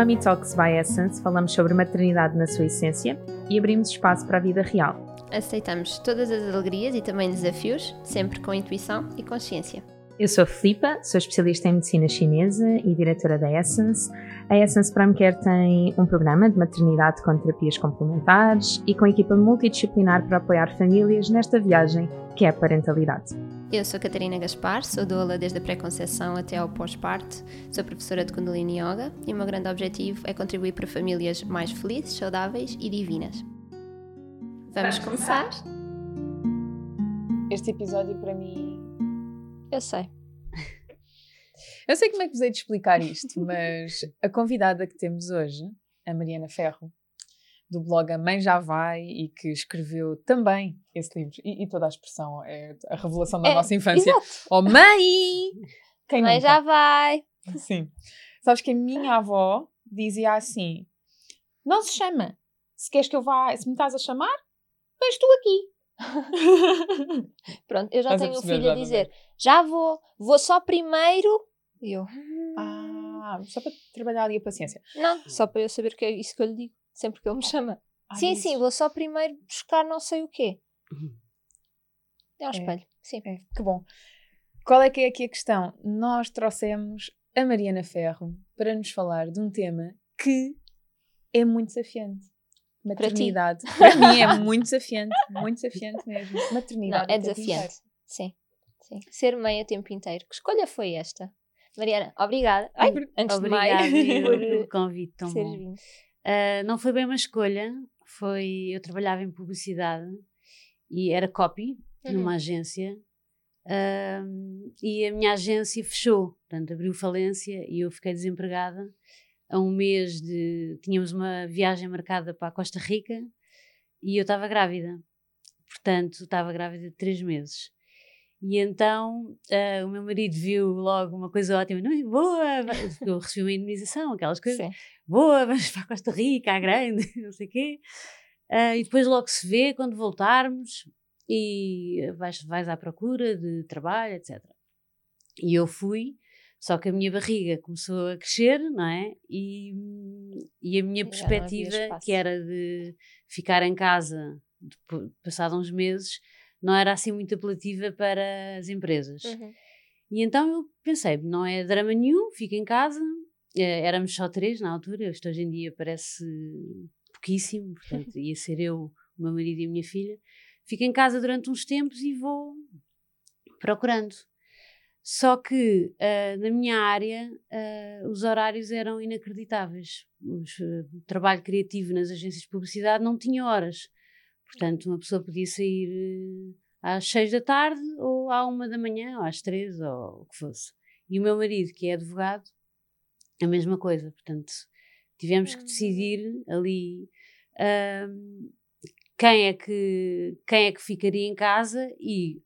Mami Talks by Essence falamos sobre maternidade na sua essência e abrimos espaço para a vida real. Aceitamos todas as alegrias e também desafios, sempre com intuição e consciência. Eu sou a Filipa, sou especialista em medicina chinesa e diretora da Essence. A Essence Prime Care tem um programa de maternidade com terapias complementares e com equipa multidisciplinar para apoiar famílias nesta viagem que é a parentalidade. Eu sou a Catarina Gaspar, sou doula desde a pré-conceição até ao pós-parto, sou professora de Kundalini Yoga e o meu grande objetivo é contribuir para famílias mais felizes, saudáveis e divinas. Vamos começar? Este episódio para mim... Eu sei como é que vos hei de explicar isto, mas a convidada que temos hoje, a Mariana Ferro, do blog A Mãe Já Vai e que escreveu também esse livro, e toda a expressão, é a revelação da nossa infância. Exato. Oh mãe! Quem mãe nunca? Já vai! Sim. Sabes que a minha avó dizia assim, não se chama, se queres que eu vá, se me estás a chamar, vens tu aqui. Pronto, eu já tenho o filho a dizer já vou só primeiro e eu só para trabalhar ali a paciência, não, só para eu saber que é isso que eu lhe digo sempre que ele me chama. Sim, vou só primeiro buscar não sei o quê. É um espelho. Sim. É. Que bom. Qual é que é aqui a questão? Nós trouxemos a Mariana Ferro para nos falar de um tema que é muito desafiante. Maternidade. Para mim é muito desafiante mesmo. Maternidade. Não, é desafiante. Sim. Ser mãe o tempo inteiro. Que escolha foi esta? Mariana, obrigada. Antes de mais, por o convite tão bom. Não foi bem uma escolha. Eu trabalhava em publicidade e era copy numa agência e a minha agência fechou. Portanto, abriu falência e eu fiquei desempregada. A um mês tínhamos uma viagem marcada para a Costa Rica e eu estava grávida. Portanto, estava grávida de 3 meses. E então o meu marido viu logo uma coisa ótima. Não, boa! Eu recebi uma indenização, aquelas coisas. Sim. Boa, vamos para a Costa Rica, à grande, não sei o quê. E depois logo se vê quando voltarmos e vais à procura de trabalho, etc. E eu fui. Só que a minha barriga começou a crescer, não é? E a minha perspectiva, que era de ficar em casa passados uns meses, não era assim muito apelativa para as empresas. Uhum. E então eu pensei, não é drama nenhum, fico em casa. Éramos só 3 na altura, isto hoje em dia parece pouquíssimo, portanto ia ser eu, o meu marido e a minha filha. Fico em casa durante uns tempos e vou procurando. Só que na minha área os horários eram inacreditáveis. O trabalho criativo nas agências de publicidade não tinha horas. Portanto, uma pessoa podia sair às 6 da tarde ou à 1 da manhã, ou às 3, ou o que fosse. E o meu marido, que é advogado, a mesma coisa. Portanto, tivemos que decidir ali quem é que ficaria em casa e...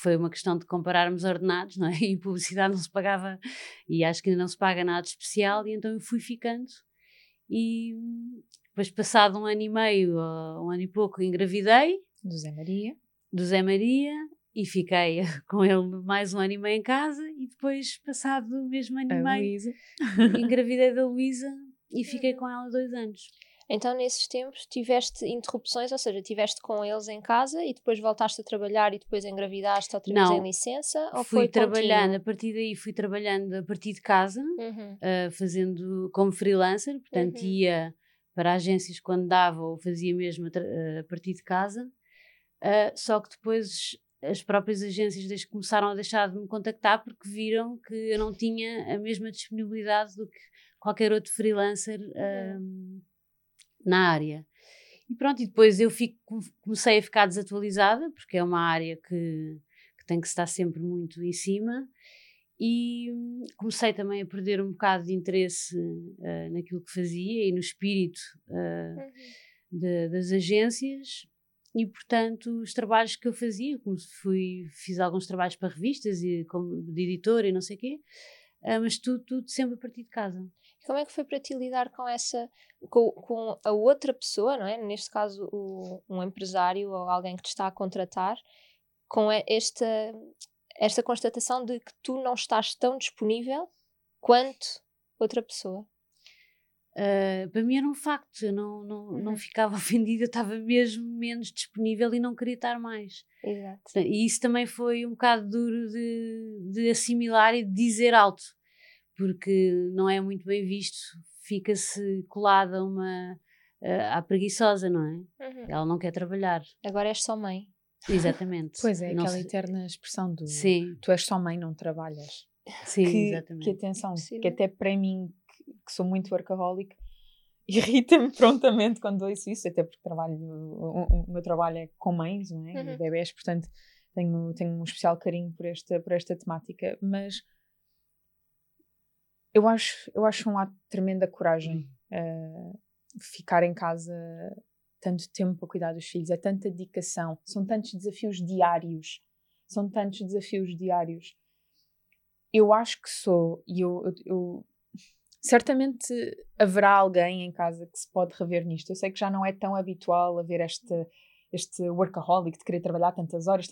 Foi uma questão de compararmos ordenados, não é? E publicidade não se pagava, e acho que ainda não se paga nada especial, e então eu fui ficando. E depois, passado 1 ano e meio, 1 ano e pouco, engravidei. Do Zé Maria, e fiquei com ele mais 1 ano e meio em casa, e depois, passado o mesmo ano e meio, engravidei da Luísa e fiquei com ela 2 anos. Então, nesses tempos, tiveste interrupções, ou seja, tiveste com eles em casa e depois voltaste a trabalhar e depois engravidaste outra vez em licença? Ou fui trabalhando, a partir daí fui trabalhando a partir de casa, fazendo como freelancer, portanto ia para agências quando dava ou fazia mesmo a partir de casa, só que depois as próprias agências começaram a deixar de me contactar porque viram que eu não tinha a mesma disponibilidade do que qualquer outro freelancer na área. E pronto, e depois eu comecei a ficar desatualizada, porque é uma área que tem que estar sempre muito em cima, e comecei também a perder um bocado de interesse naquilo que fazia e no espírito das agências, e portanto os trabalhos que eu fazia, fiz alguns trabalhos para revistas e como de editora e não sei o quê, mas tudo sempre a partir de casa. Como é que foi para ti lidar com com a outra pessoa, não é? Neste caso, um empresário ou alguém que te está a contratar, com esta constatação de que tu não estás tão disponível quanto outra pessoa? Para mim era um facto, eu não ficava ofendida, eu estava mesmo menos disponível e não queria estar mais. Exato. E isso também foi um bocado duro de assimilar e de dizer alto, porque não é muito bem visto, fica-se colada à preguiçosa, não é? Uhum. Ela não quer trabalhar. Agora és só mãe. Exatamente. Pois é, aquela eterna expressão do Sim. tu és só mãe, não trabalhas. Sim, exatamente. Que atenção, Sim. que até para mim, que sou muito workaholic, irrita-me prontamente quando ouço isso, até porque o meu trabalho é com mães, não é? Uhum. Bebés, portanto tenho um especial carinho por esta temática, mas eu acho um ato de tremenda coragem ficar em casa tanto tempo a cuidar dos filhos, é tanta dedicação, são tantos desafios diários. Eu acho que sou, e eu certamente haverá alguém em casa que se pode rever nisto. Eu sei que já não é tão habitual haver este workaholic de querer trabalhar tantas horas,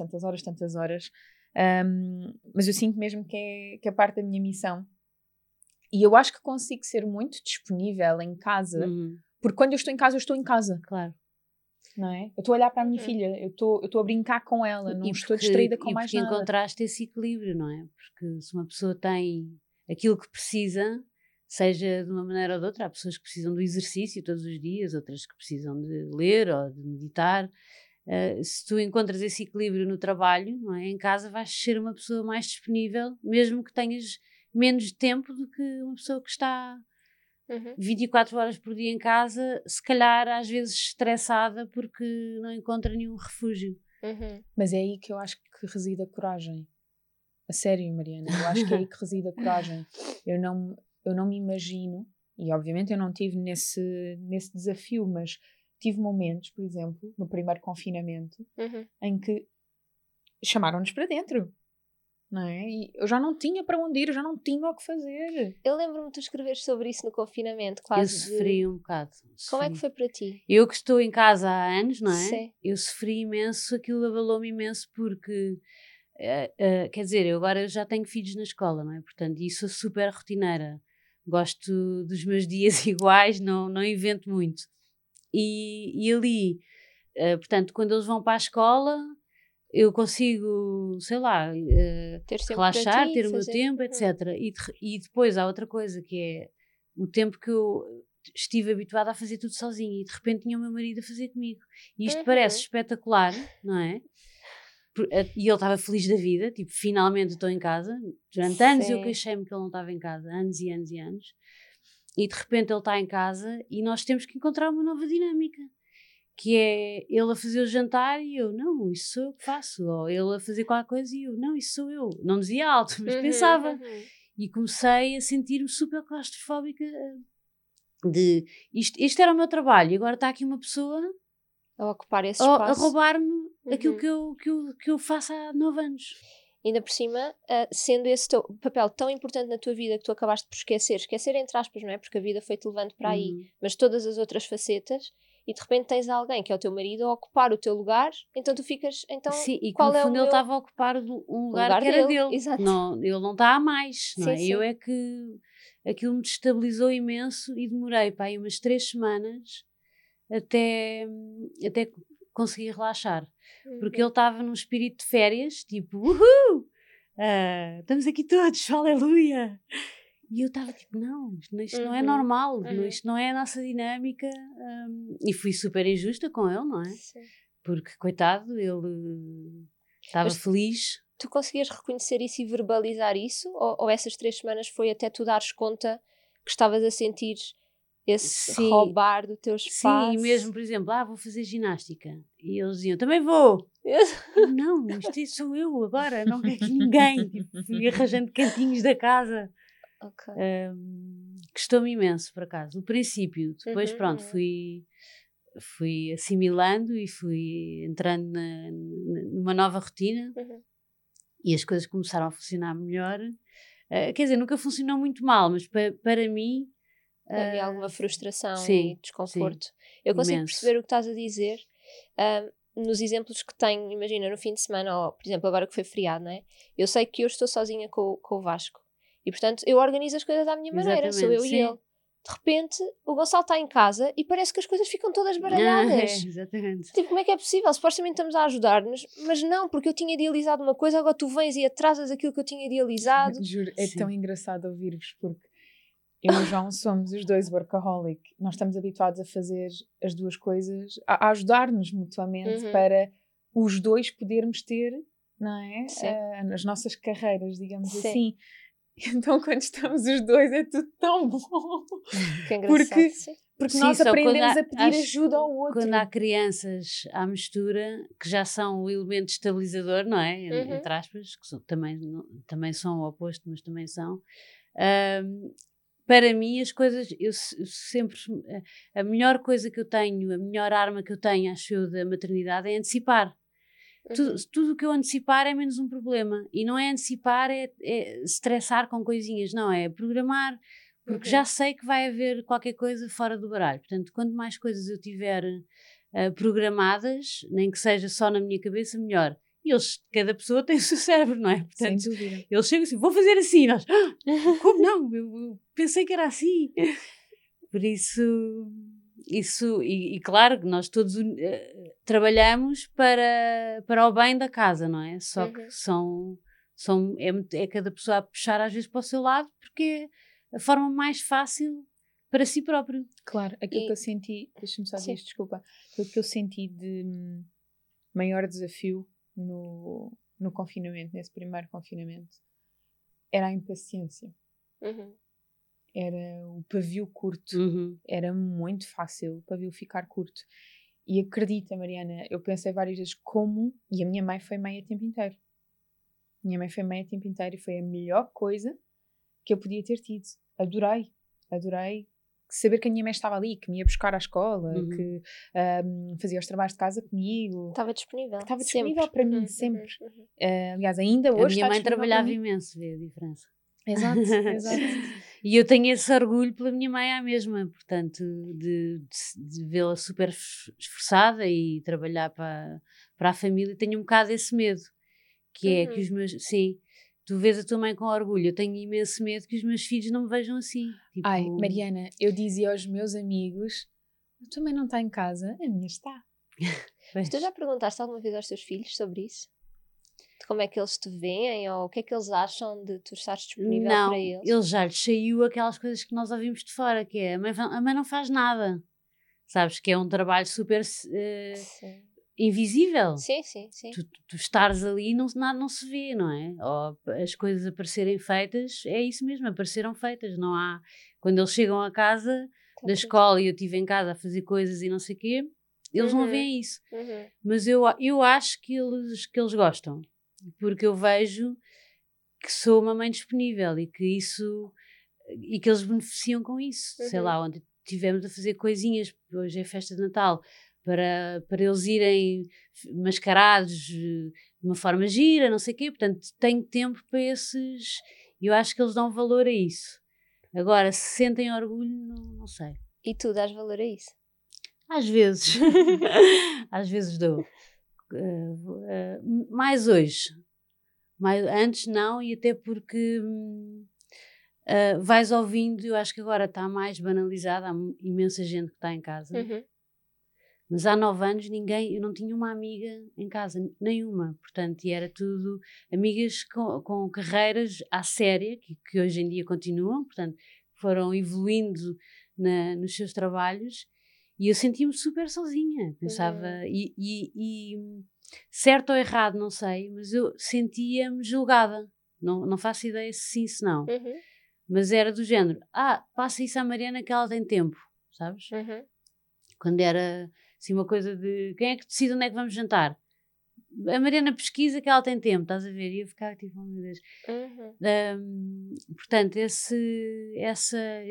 mas eu sinto mesmo que é parte da minha missão. E eu acho que consigo ser muito disponível em casa, uhum. porque quando eu estou em casa, eu estou em casa. Claro. Não é? Eu estou a olhar para a minha filha, eu estou a brincar com ela, não estou distraída com mais nada. E encontraste esse equilíbrio, não é? Porque se uma pessoa tem aquilo que precisa, seja de uma maneira ou de outra, há pessoas que precisam do exercício todos os dias, outras que precisam de ler ou de meditar. Se tu encontras esse equilíbrio no trabalho, não é? Em casa vais ser uma pessoa mais disponível, mesmo que tenhas menos tempo do que uma pessoa que está... Uhum. 24 horas por dia em casa, se calhar às vezes estressada porque não encontra nenhum refúgio. Uhum. Mas é aí que eu acho que reside a coragem. A sério, Mariana, eu acho que é aí que reside a coragem. Eu não me imagino, e obviamente eu não tive nesse desafio, mas tive momentos, por exemplo, no primeiro confinamento, uhum. em que chamaram-nos para dentro. Não é? E eu já não tinha para onde ir, eu já não tinha o que fazer. Eu lembro-me de tu escreveres sobre isso no confinamento, quase. Eu sofri um bocado. Como é que foi para ti? Eu que estou em casa há anos, não é? Sim. Eu sofri imenso, aquilo abalou-me imenso porque, quer dizer, eu agora já tenho filhos na escola, não é? Portanto, e sou super rotineira. Gosto dos meus dias iguais, não invento muito. E ali, portanto, quando eles vão para a escola... Eu consigo, sei lá, relaxar, ter o meu tempo, etc. E depois há outra coisa, que é o tempo que eu estive habituada a fazer tudo sozinha e de repente tinha o meu marido a fazer comigo. E isto uhum. parece espetacular, não é? E ele estava feliz da vida, tipo, finalmente estou em casa. Durante anos Sim. eu queixei-me que ele não estava em casa, anos e anos e anos. E de repente ele está em casa e nós temos que encontrar uma nova dinâmica. Que é ele a fazer o jantar e eu, não, isso sou eu que faço. Ou ele a fazer qualquer coisa e eu, não, isso sou eu. Não dizia alto, mas uhum, pensava. Uhum. E comecei a sentir-me super claustrofóbica de... Isto era o meu trabalho e agora está aqui uma pessoa a ocupar esse espaço. A roubar-me uhum. aquilo que eu faço há 9 anos. Ainda por cima, sendo esse teu papel tão importante na tua vida que tu acabaste por esquecer entre aspas, não é? Porque a vida foi-te levando para aí. Uhum. Mas todas as outras facetas... E de repente tens alguém, que é o teu marido, a ocupar o teu lugar, então tu ficas... Então, sim, e qual no fundo ele estava a ocupar um lugar que era dele. Exato. Não, ele não está a mais. Não sim, é? Sim. Eu é que aquilo me destabilizou imenso e demorei para aí umas 3 semanas até conseguir relaxar. Uhum. Porque ele estava num espírito de férias, tipo, uhul! Estamos aqui todos, aleluia! E eu estava tipo, não, isto não é normal, uhum. isto não é a nossa dinâmica. E fui super injusta com ele, não é? Sim. Porque, coitado, ele estava feliz. Tu conseguias reconhecer isso e verbalizar isso? Ou essas 3 semanas foi até tu dares conta que estavas a sentir esse Sim. roubar do teu espaço? Sim, mesmo, por exemplo, vou fazer ginástica. E eles diziam, também vou. Eu, não, isto sou eu agora, não quero que ninguém. Fui arranjando cantinhos da casa. Okay. Custou-me imenso, por acaso, no princípio. Depois, uhum, pronto, fui assimilando e fui entrando numa nova rotina, uhum, e as coisas começaram a funcionar melhor. Quer dizer, nunca funcionou muito mal, mas para mim... Havia alguma frustração, sim, e desconforto. Sim, eu consigo imenso perceber o que estás a dizer. Nos exemplos que tenho, imagina, no fim de semana, ou, por exemplo, agora que foi feriado, não é? Eu sei que eu estou sozinha com o Vasco. E, portanto, eu organizo as coisas à minha maneira, exatamente, sou eu, sim, e ele. de repente o Gonçalo está em casa e parece que as coisas ficam todas baralhadas. É, exatamente. Tipo, como é que é possível? Supostamente estamos a ajudar-nos, mas não, porque eu tinha idealizado uma coisa, agora tu vens e atrasas aquilo que eu tinha idealizado. Juro, é tão engraçado ouvir-vos, porque eu e o João somos os dois workaholic. Nós estamos habituados a fazer as duas coisas, a ajudar-nos mutuamente, uhum, para os dois podermos ter, não é? As nossas carreiras, digamos, sim, assim. Então, quando estamos os dois, é tudo tão bom. Que engraçado. Porque nós aprendemos a pedir ajuda ao outro. Quando há crianças à mistura, que já são o elemento estabilizador, não é? Uhum. Entre aspas, que também são o oposto, mas também são. Para mim, as coisas, eu sempre, a melhor coisa que eu tenho, a melhor arma que eu tenho, acho eu, da maternidade é antecipar. Tudo o que eu antecipar é menos um problema. E não é antecipar, é estressar com coisinhas, não, é programar, porque já sei que vai haver qualquer coisa fora do baralho. Portanto, quanto mais coisas eu tiver programadas, nem que seja só na minha cabeça, melhor. E cada pessoa tem o seu cérebro, não é? Portanto, sem dúvida. Eles chegam assim, vou fazer assim, e nós, como não? Eu pensei que era assim. Por isso, e claro que nós todos trabalhamos para o bem da casa, não é? Só que é cada pessoa a puxar às vezes para o seu lado, porque é a forma mais fácil para si próprio. Claro, aquilo que eu senti, deixa-me só dizer isto, desculpa, aquilo que eu senti de maior desafio no confinamento, nesse primeiro confinamento, era a impaciência. Uhum. Era o pavio curto, uhum, era muito fácil o pavio ficar curto. E acredita, Mariana, eu pensei várias vezes como, e a minha mãe foi mãe o tempo inteiro. Minha mãe foi mãe o tempo inteiro e foi a melhor coisa que eu podia ter tido. Adorei saber que a minha mãe estava ali, que me ia buscar à escola, uhum, que fazia os trabalhos de casa comigo. Estava disponível. Estava disponível sempre, para mim, uhum, sempre. Uhum. Aliás, ainda hoje. A minha mãe trabalhava imenso, vê a diferença. Exato, exato. E eu tenho esse orgulho pela minha mãe à mesma, portanto, de vê-la super esforçada e trabalhar para a família. Tenho um bocado esse medo, que é, uhum, que os meus... Sim, tu vês a tua mãe com orgulho. Eu tenho imenso medo que os meus filhos não me vejam assim. Tipo... Ai, Mariana, eu dizia aos meus amigos, a tua mãe não está em casa, a minha está. Mas tu já perguntaste alguma vez aos teus filhos sobre isso? De como é que eles te veem, ou o que é que eles acham de tu estares disponível para eles? Não, ele já lhes saiu aquelas coisas que nós ouvimos de fora, que é a mãe não faz nada, sabes, que é um trabalho super invisível. Sim, sim, sim. Tu estares ali e nada não se vê, não é? Ou as coisas aparecerem feitas, é isso mesmo, apareceram feitas, não há... Quando eles chegam a casa da escola e eu estive em casa a fazer coisas e não sei o quê, eles, uhum, não veem isso, uhum, mas eu acho que eles gostam, porque eu vejo que sou uma mãe disponível e que isso, e que eles beneficiam com isso, uhum. Sei lá, onde tivemos a fazer coisinhas, hoje é festa de Natal, para eles irem mascarados de uma forma gira, não sei o quê, portanto tenho tempo para esses, eu acho que eles dão valor a isso. Agora, se sentem orgulho, não sei. E tu dás valor a isso? Às vezes, às vezes dou, mais hoje, mais, antes não, e até porque vais ouvindo, eu acho que agora está mais banalizada, há imensa gente que está em casa, uhum, mas há 9 anos eu não tinha uma amiga em casa, nenhuma, portanto, e era tudo amigas com carreiras à séria, que hoje em dia continuam, portanto, foram evoluindo nos seus trabalhos. E eu sentia-me super sozinha, pensava, uhum, e certo ou errado, não sei, mas eu sentia-me julgada, não faço ideia se sim, se não, uhum, mas era do género, passa isso à Mariana que ela tem tempo, sabes? Uhum. Quando era assim uma coisa de, quem é que decide onde é que vamos jantar? A Mariana pesquisa que ela tem tempo, estás a ver? E eu ficava tipo, oh meu Deus. Uhum. Portanto, esse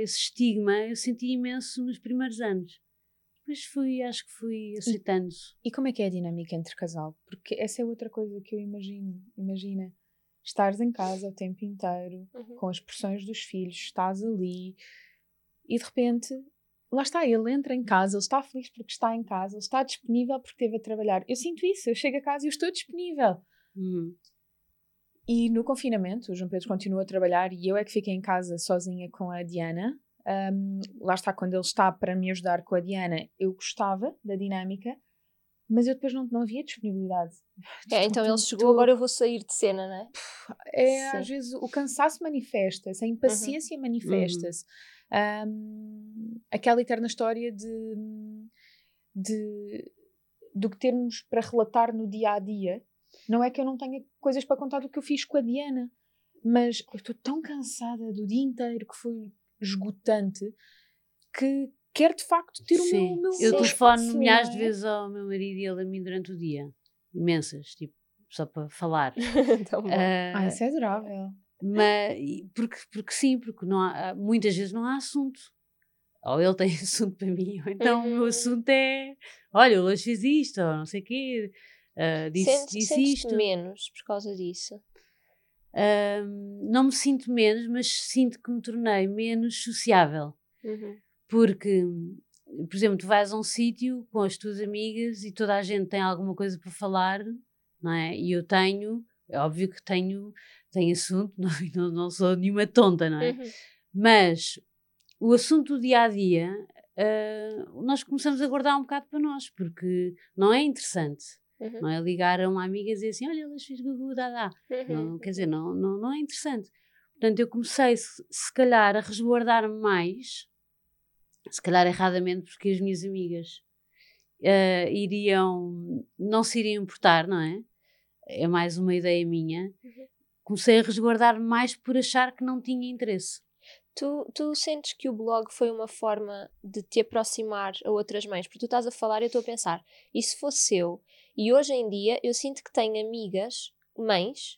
estigma eu senti imenso nos primeiros anos. Mas acho que fui aceitando. E como é que é a dinâmica entre casal? Porque essa é outra coisa que eu imagino. Imagina, estares em casa o tempo inteiro, uhum, com as pressões dos filhos, estás ali e de repente, lá está, ele entra em casa, ele está feliz porque está em casa, ele está disponível porque esteve a trabalhar. Eu sinto isso, eu chego a casa e eu estou disponível. Uhum. E no confinamento, o João Pedro continua a trabalhar e eu é que fiquei em casa sozinha com a Diana, lá está, quando ele está para me ajudar com a Diana, eu gostava da dinâmica, mas eu depois não havia disponibilidade. Então ele chegou, agora eu vou sair de cena, não é? Às vezes o cansaço manifesta-se, a impaciência manifesta-se. Aquela eterna história do que termos para relatar no dia-a-dia. Não é que eu não tenha coisas para contar do que eu fiz com a Diana, mas eu estou tão cansada do dia inteiro, que foi esgotante, que quero de facto ter o meu... Eu telefono milhares de vezes ao meu marido e ele a mim durante o dia. Imensas, tipo, só para falar. Isso é adorável. Mas, porque sim, porque não há, muitas vezes não há assunto. Ou ele tem assunto para mim, ou então o meu assunto é, olha, hoje fiz isto, ou não sei o quê, disse isto. Menos por causa disso? Não me sinto menos, mas sinto que me tornei menos sociável. Porque, por exemplo, tu vais a um sítio com as tuas amigas e toda a gente tem alguma coisa para falar, não é? E eu tenho, é óbvio que tenho assunto, não sou nenhuma tonta, não é? Mas o assunto do dia-a-dia, nós começamos a guardar um bocado para nós, porque não é interessante. Não é ligar a uma amiga e dizer assim, olha, elas fiz gugu, dá. Quer dizer, não é interessante. Portanto, eu comecei, se calhar, a resguardar-me mais, se calhar erradamente, porque as minhas amigas não se iriam importar, não é? É mais uma ideia minha. Comecei a resguardar mais por achar que não tinha interesse. Tu sentes que o blog foi uma forma de te aproximar a outras mães? Porque tu estás a falar e eu estou a pensar, e se fosse eu? E hoje em dia eu sinto que tenho amigas, mães,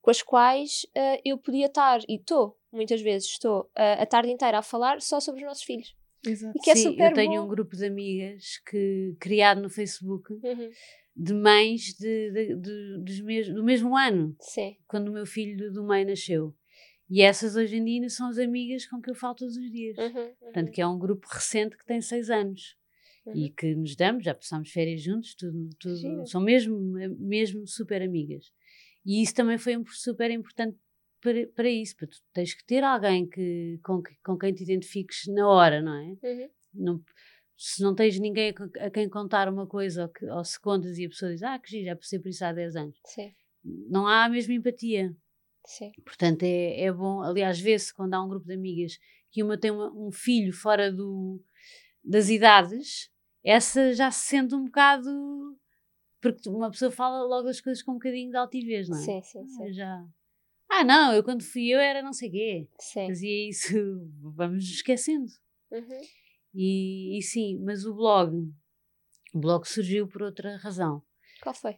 com as quais eu podia estar, e muitas vezes estou, a tarde inteira a falar só sobre os nossos filhos. Exato. E que é super bom. Eu tenho um grupo de amigas criado no Facebook, de mães do mesmo ano, quando o meu filho do meio nasceu. E essas hoje em dia são as amigas com que eu falo todos os dias. Portanto, que é um grupo recente que tem 6 anos. E que nos damos, já passámos férias juntos, tudo, são mesmo super amigas. E isso também foi super importante para isso, porque tu tens que ter alguém com quem te identifiques na hora, não é? Se não tens ninguém a quem contar uma coisa, ou se contas e a pessoa diz, que giro, já passei por isso há 10 anos. Não há a mesma empatia. Portanto, é bom. Aliás, vê-se quando há um grupo de amigas que uma tem um filho fora das idades, essa já se sente um bocado, porque uma pessoa fala logo as coisas com um bocadinho de altivez, não é? Sim. Já... não, eu quando fui eu era não sei quê. Fazia isso, vamos esquecendo. E sim, mas o blog surgiu por outra razão. Qual foi?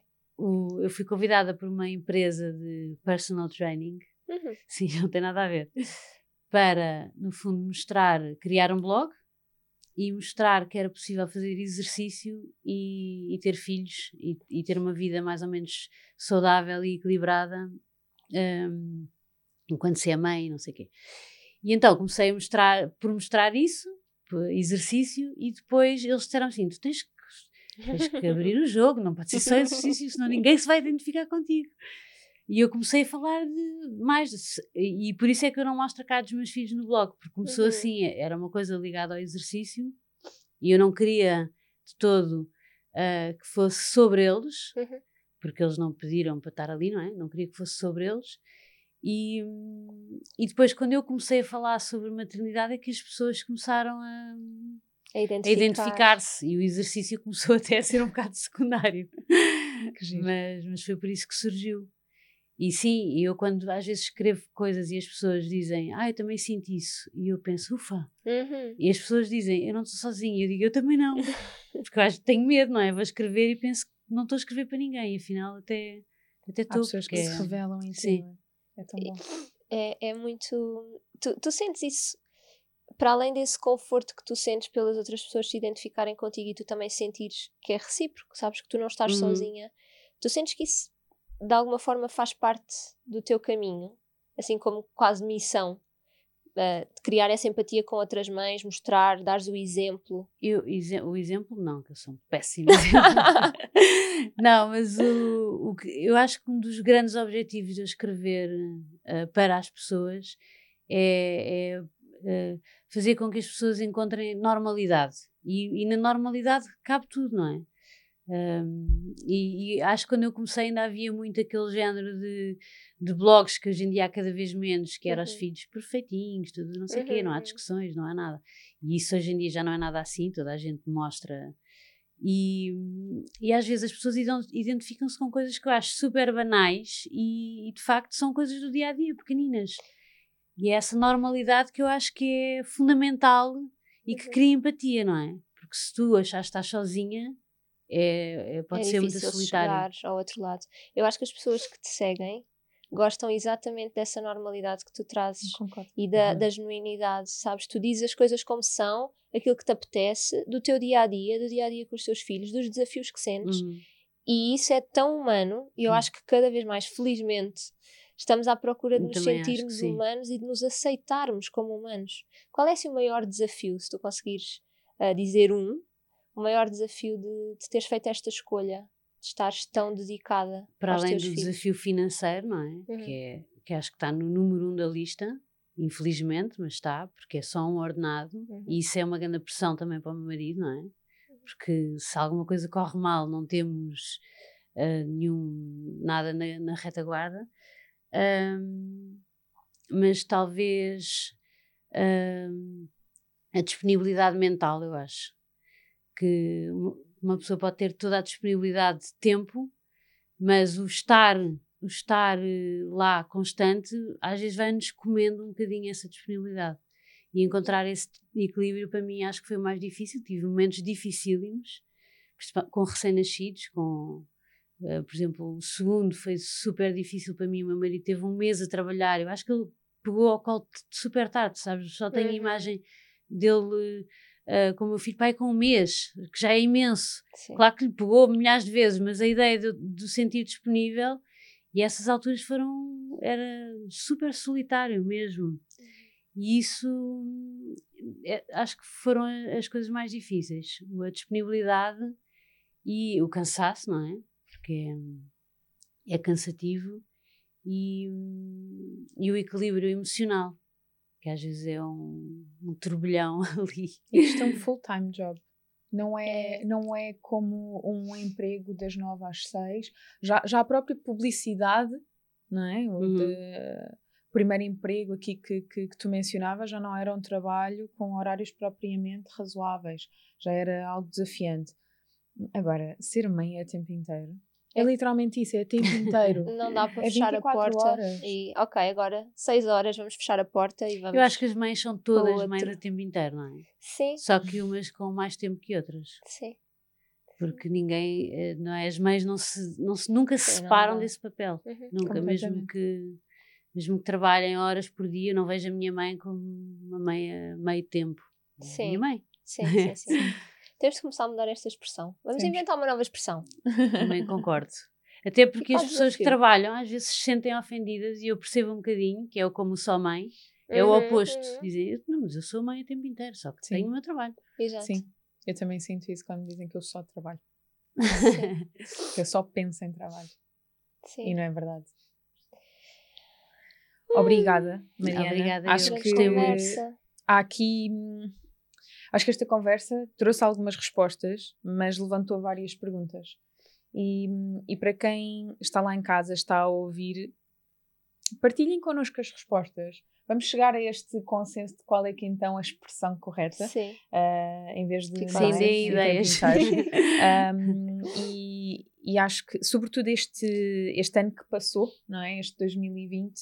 Eu fui convidada por uma empresa de personal training, sim, não tem nada a ver, para, no fundo, criar um blog e mostrar que era possível fazer exercício e ter filhos e ter uma vida mais ou menos saudável e equilibrada enquanto se é mãe, não sei o quê. E então comecei a mostrar isso, exercício, e depois eles disseram assim, tu tens que abrir o jogo, não pode ser só exercício, senão ninguém se vai identificar contigo. E eu comecei a falar e por isso é que eu não mostro a cara dos meus filhos no blog, porque começou assim, era uma coisa ligada ao exercício, e eu não queria de todo que fosse sobre eles, porque eles não pediram para estar ali, não é? Não queria que fosse sobre eles. E depois, quando eu comecei a falar sobre maternidade, é que as pessoas começaram a identificar-se, e o exercício começou até a ser um bocado secundário. Mas foi por isso que surgiu. E sim, eu quando às vezes escrevo coisas e as pessoas dizem, eu também sinto isso, e eu penso, ufa, e as pessoas dizem, eu não estou sozinha, eu digo, eu também não, porque eu acho que tenho medo, não é? Vou escrever e penso que não estou a escrever para ninguém, e afinal até estou. Há pessoas que se revelam em si, é tão bom. É muito... Tu sentes isso, para além desse conforto que tu sentes pelas outras pessoas se identificarem contigo e tu também sentires que é recíproco, sabes que tu não estás sozinha, tu sentes que isso de alguma forma faz parte do teu caminho, assim como quase missão, de criar essa empatia com outras mães, mostrar, dares o exemplo. O exemplo não, que eu sou um péssimo exemplo. Não, mas eu acho que um dos grandes objetivos de eu escrever para as pessoas é fazer com que as pessoas encontrem normalidade. E na normalidade cabe tudo, não é? E acho que quando eu comecei ainda havia muito aquele género de blogs que hoje em dia há cada vez menos, que eram os filhos perfeitinhos, tudo não sei o quê, não há discussões, não há nada. E isso hoje em dia já não é nada assim, toda a gente mostra. E às vezes as pessoas identificam-se com coisas que eu acho super banais e de facto são coisas do dia-a-dia, pequeninas. E é essa normalidade que eu acho que é fundamental e que cria empatia, não é? Porque se tu achas que estás sozinha, pode ser muito solitário. É difícil chegar ao outro lado. Eu acho que as pessoas que te seguem gostam exatamente dessa normalidade que tu trazes. Concordo. E da genuinidade, sabes? Tu dizes as coisas como são, aquilo que te apetece, do teu dia-a-dia, do dia-a-dia com os teus filhos, dos desafios que sentes. E isso é tão humano, e eu acho que cada vez mais, felizmente, estamos à procura de nos sentirmos humanos e de nos aceitarmos como humanos. Qual é, assim, o maior desafio, se tu conseguires dizer o maior desafio de teres feito esta escolha, de estares tão dedicada para aos além teus do filhos? Desafio financeiro, não é? Que acho que está no número 1 da lista, infelizmente, mas está, porque é só um ordenado, e isso é uma grande pressão também para o meu marido, não é? Porque se alguma coisa corre mal, não temos nada na retaguarda, mas talvez a disponibilidade mental, eu acho, que uma pessoa pode ter toda a disponibilidade de tempo, mas o estar lá constante às vezes vai-nos comendo um bocadinho essa disponibilidade, e encontrar esse equilíbrio para mim acho que foi o mais difícil. Tive momentos dificílimos com recém-nascidos, por exemplo, o segundo foi super difícil para mim. O meu marido teve um mês a trabalhar, eu acho que ele pegou ao colo super tarde, sabes? Só tenho a imagem dele com o meu filho, pai, com um mês, que já é imenso. Sim. Claro que lhe pegou milhares de vezes, mas a ideia do sentir disponível, e essas alturas era super solitário mesmo. E isso acho que foram as coisas mais difíceis, a disponibilidade e o cansaço, não é? Porque é cansativo, e o equilíbrio emocional, que às vezes é um turbilhão ali. Isto é um full-time job, não é como um emprego das 9 às 6. Já a própria publicidade, não é? O primeiro emprego aqui que tu mencionavas já não era um trabalho com horários propriamente razoáveis, já era algo desafiante. Agora, ser mãe é o tempo inteiro. É literalmente isso, é o tempo inteiro. Não dá para fechar a porta. Horas. E, ok, agora 6 horas vamos fechar a porta e vamos... Eu acho que as mães são todas mães o tempo inteiro, não é? Sim. Só que umas com mais tempo que outras. Sim. Porque ninguém, não é? As mães nunca se separam desse papel. Nunca, mesmo que trabalhem horas por dia, eu não vejo a minha mãe como uma mãe a meio tempo. Sim. Minha mãe. Sim. Temos de começar a mudar esta expressão. Vamos inventar uma nova expressão. Também concordo. Até porque as pessoas que trabalham às vezes se sentem ofendidas, e eu percebo um bocadinho, que é o como só mãe, é o oposto. Dizem, não, mas eu sou mãe o tempo inteiro, só que tenho o meu trabalho. Exato. Sim, eu também sinto isso quando me dizem que eu só trabalho. Que eu só penso em trabalho. Sim. E não é verdade. Obrigada, Mariana. Obrigada, acho que há aqui... Acho que esta conversa trouxe algumas respostas, mas levantou várias perguntas. E para quem está lá em casa, está a ouvir, partilhem connosco as respostas. Vamos chegar a este consenso de qual é que então a expressão correta. Sim. Em vez de... Sim, de ideias. E acho que, sobretudo este ano que passou, não é? Este 2020,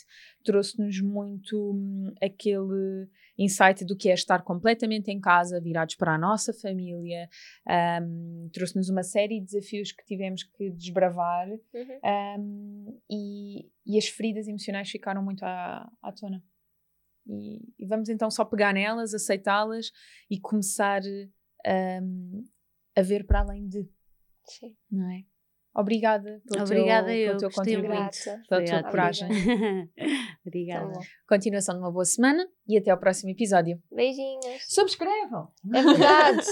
trouxe-nos muito aquele insight do que é estar completamente em casa, virados para a nossa família, trouxe-nos uma série de desafios que tivemos que desbravar, e as feridas emocionais ficaram muito à tona. E vamos então só pegar nelas, aceitá-las e começar a ver para além de. Sim. Não é? Obrigada pelo teu contributo, pela tua coragem. Obrigada. Então, continuação de uma boa semana e até ao próximo episódio. Beijinhos. Subscrevam! É verdade!